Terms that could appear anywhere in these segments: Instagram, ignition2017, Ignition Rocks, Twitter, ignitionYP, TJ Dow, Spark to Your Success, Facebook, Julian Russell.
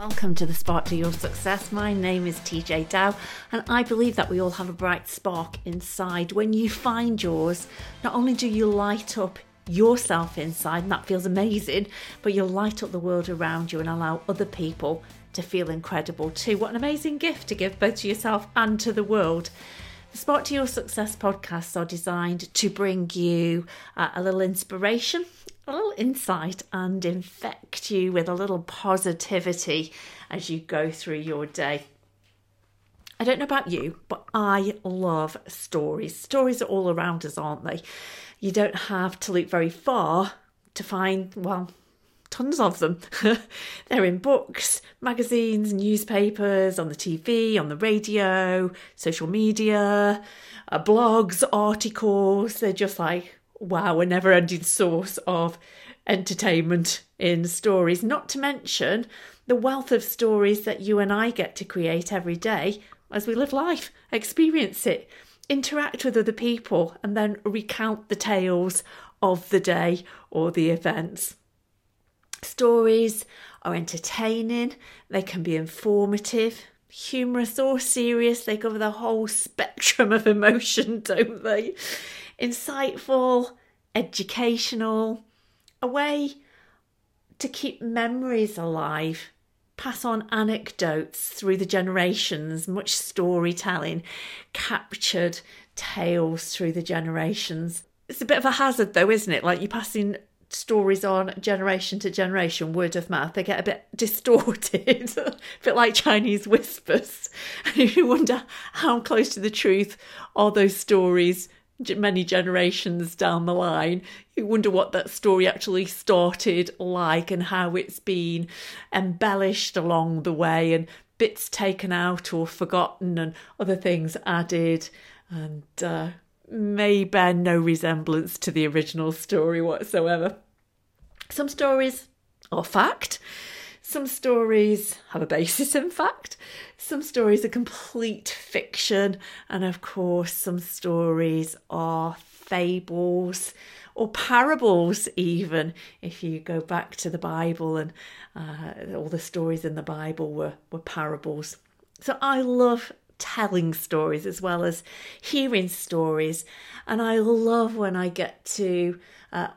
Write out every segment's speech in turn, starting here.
Welcome to the Spark to Your Success. My name is TJ Dow, and I believe that we all have a bright spark inside. When you find yours, not only do you light up yourself inside, and that feels amazing, but you'll light up the world around you and allow other people to feel incredible too. What an amazing gift to give both to yourself and to the world. The Spark to Your Success podcasts are designed to bring you a little inspiration, a little insight, and infect you with a little positivity as you go through your day. I don't know about you, but I love stories. Stories are all around us, aren't they? You don't have to look very far to find, well, tons of them. They're in books, magazines, newspapers, on the TV, on the radio, social media, blogs, articles. They're just like, wow, a never-ending source of entertainment in stories, not to mention the wealth of stories that you and I get to create every day as we live life, experience it, interact with other people, and then recount the tales of the day or the events. Stories are entertaining, they can be informative, humorous or serious. They cover the whole spectrum of emotion, don't they? Insightful, educational, a way to keep memories alive, pass on anecdotes through the generations, much storytelling, captured tales through the generations. It's a bit of a hazard though, isn't it? Like, you're passing stories on generation to generation, word of mouth. They get a bit distorted, a bit like Chinese whispers. And you wonder how close to the truth are those stories many generations down the line. You wonder what that story actually started like and how it's been embellished along the way and bits taken out or forgotten and other things added and may bear no resemblance to the original story whatsoever. Some stories are fact. Some stories have a basis in fact. Some stories are complete fiction. And of course, some stories are fables or parables even. If you go back to the Bible, and all the stories in the Bible were parables. So I love telling stories as well as hearing stories. And I love when I get to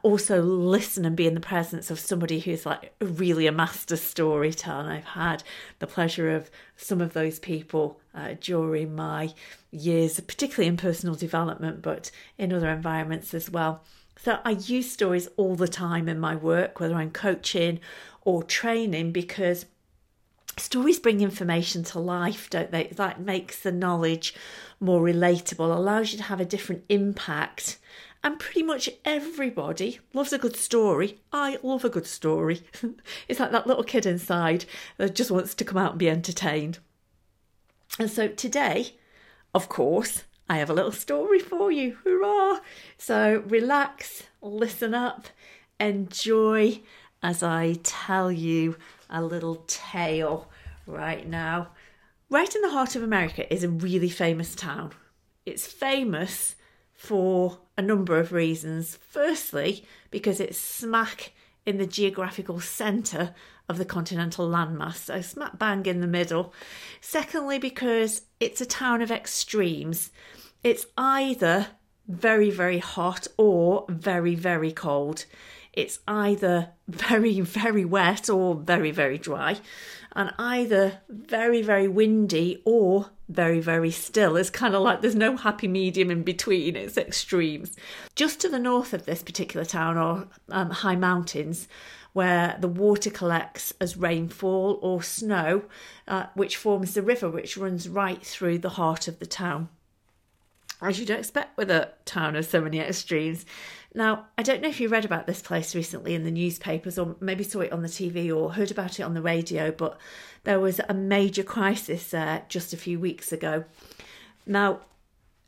also listen and be in the presence of somebody who's like really a master storyteller. And I've had the pleasure of some of those people during my years, particularly in personal development, but in other environments as well. So I use stories all the time in my work, whether I'm coaching or training, because stories bring information to life, don't they? That makes the knowledge more relatable, allows you to have a different impact. And pretty much everybody loves a good story. I love a good story. It's like that little kid inside that just wants to come out and be entertained. And so today, of course, I have a little story for you. Hurrah! So relax, listen up, enjoy as I tell you a little tale right now. Right in the heart of America is a really famous town. It's famous for a number of reasons. Firstly, because it's smack in the geographical centre of the continental landmass, so smack bang in the middle. Secondly, because it's a town of extremes. It's either very, very hot or very, very cold. It's either very, very wet or very, very dry, and either very, very windy or very, very still. It's kind of like there's no happy medium in between. It's extremes. Just to the north of this particular town are high mountains where the water collects as rainfall or snow, which forms the river which runs right through the heart of the town, as you'd expect with a town of so many extremes. Now, I don't know if you read about this place recently in the newspapers, or maybe saw it on the TV or heard about it on the radio, but there was a major crisis there just a few weeks ago. Now,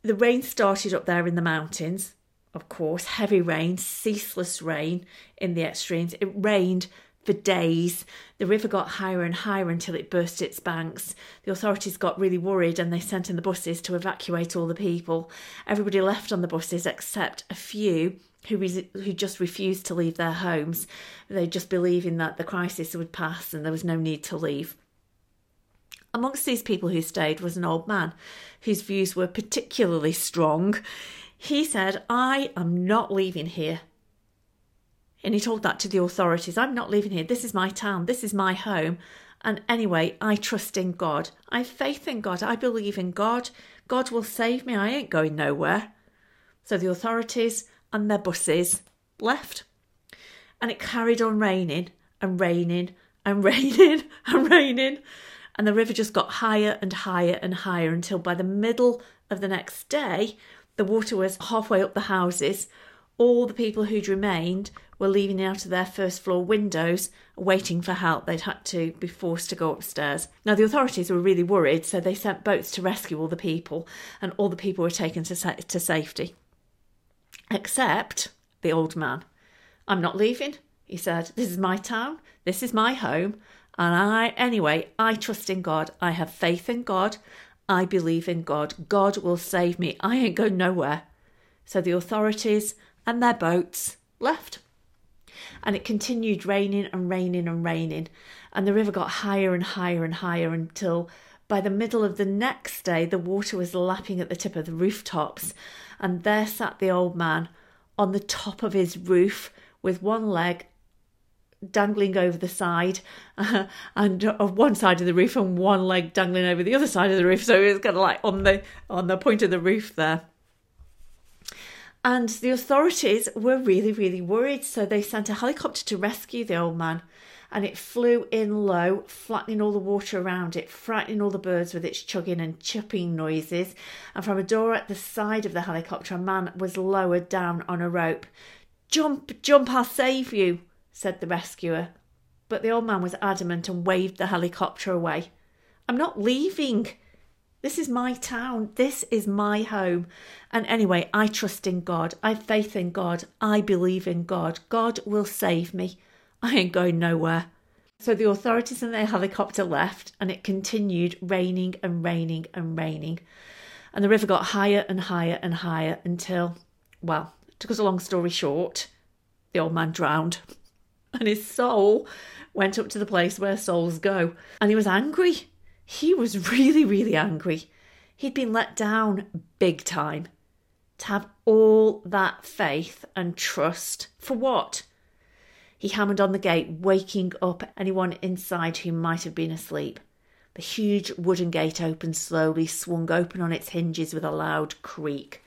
the rain started up there in the mountains, of course, heavy rain, ceaseless rain in the extremes. It rained for days. The river got higher and higher until it burst its banks. The authorities got really worried and they sent in the buses to evacuate all the people. Everybody left on the buses except a few who just refused to leave their homes. They just believing that the crisis would pass and there was no need to leave. Amongst these people who stayed was an old man whose views were particularly strong. He said, I am not leaving here. And he told that to the authorities. I'm not leaving here. This is my town. This is my home. And anyway, I trust in God. I have faith in God. I believe in God. God will save me. I ain't going nowhere. So the authorities and their buses left. And it carried on raining and raining and raining and raining. And the river just got higher and higher and higher until by the middle of the next day, the water was halfway up the houses. All the people who'd remained were leaving out of their first floor windows, waiting for help. They'd had to be forced to go upstairs. Now, the authorities were really worried, so they sent boats to rescue all the people, and all the people were taken to safety. Except the old man. I'm not leaving, he said. This is my town. This is my home. And I trust in God. I have faith in God. I believe in God. God will save me. I ain't going nowhere. So the authorities and their boats left. And it continued raining and raining and raining. And the river got higher and higher and higher until by the middle of the next day, the water was lapping at the tip of the rooftops. And there sat the old man on the top of his roof with one leg dangling over the side and of one side of the roof and one leg dangling over the other side of the roof. So it was kind of like on the point of the roof there. And the authorities were really, really worried. So they sent a helicopter to rescue the old man, and it flew in low, flattening all the water around it, frightening all the birds with its chugging and chipping noises. And from a door at the side of the helicopter, a man was lowered down on a rope. Jump, jump, I'll save you, said the rescuer. But the old man was adamant and waved the helicopter away. I'm not leaving. This is my town. This is my home. And anyway, I trust in God. I have faith in God. I believe in God. God will save me. I ain't going nowhere. So the authorities and their helicopter left, and it continued raining and raining and raining. And the river got higher and higher and higher until, well, to cut a long story short, the old man drowned. And his soul went up to the place where souls go. And he was angry. He was really, really angry. He'd been let down big time. To have all that faith and trust. For what? He hammered on the gate, waking up anyone inside who might have been asleep. The huge wooden gate opened slowly, swung open on its hinges with a loud creak.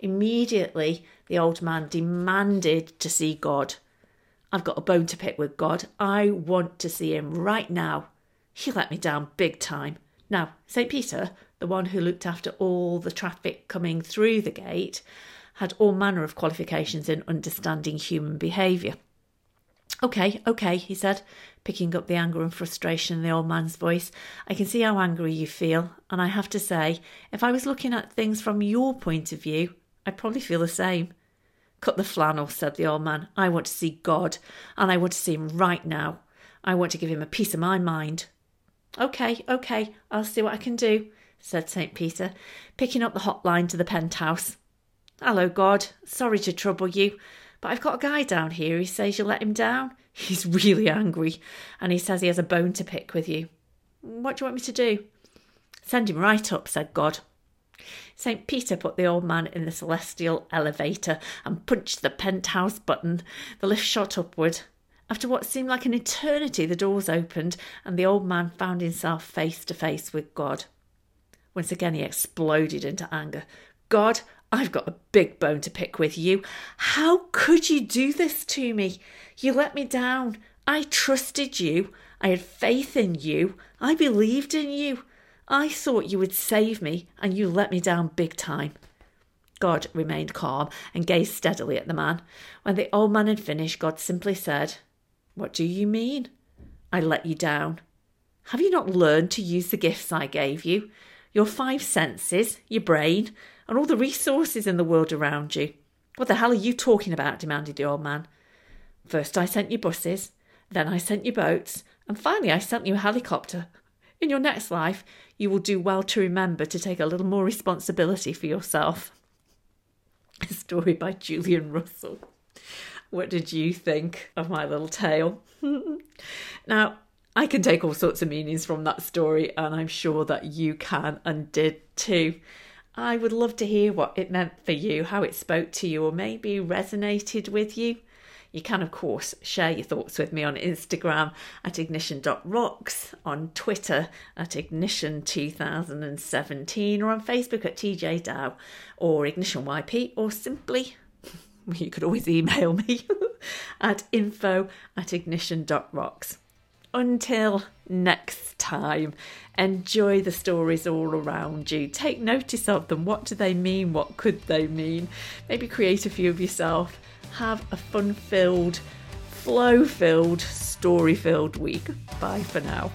Immediately, the old man demanded to see God. I've got a bone to pick with God. I want to see him right now. He let me down big time. Now, St. Peter, the one who looked after all the traffic coming through the gate, had all manner of qualifications in understanding human behaviour. Okay, he said, picking up the anger and frustration in the old man's voice. I can see how angry you feel. And I have to say, if I was looking at things from your point of view, I'd probably feel the same. Cut the flannel, said the old man. I want to see God, and I want to see him right now. I want to give him a piece of my mind. Okay, I'll see what I can do, said St. Peter, picking up the hotline to the penthouse. Hello, God. Sorry to trouble you, but I've got a guy down here who says you let him down. He's really angry, and he says he has a bone to pick with you. What do you want me to do? Send him right up, said God. St. Peter put the old man in the celestial elevator and punched the penthouse button. The lift shot upward. After what seemed like an eternity, the doors opened and the old man found himself face to face with God. Once again, he exploded into anger. God, I've got a big bone to pick with you. How could you do this to me? You let me down. I trusted you. I had faith in you. I believed in you. I thought you would save me, and you let me down big time. God remained calm and gazed steadily at the man. When the old man had finished, God simply said, What do you mean? I let you down. Have you not learned to use the gifts I gave you? Your 5 senses, your brain, and all the resources in the world around you. What the hell are you talking about? Demanded the old man. First I sent you buses, then I sent you boats, and finally I sent you a helicopter. In your next life, you will do well to remember to take a little more responsibility for yourself. A story by Julian Russell. What did you think of my little tale? Now, I can take all sorts of meanings from that story, and I'm sure that you can and did too. I would love to hear what it meant for you, how it spoke to you, or maybe resonated with you. You can, of course, share your thoughts with me on Instagram at ignition.rocks, on Twitter at ignition2017, or on Facebook at TJ Dow or ignitionYP, or simply, you could always email me at info@ignition.rocks. Until next time, enjoy the stories all around you. Take notice of them. What do they mean? What could they mean? Maybe create a few of yourself. Have a fun-filled, flow-filled, story-filled week. Bye for now.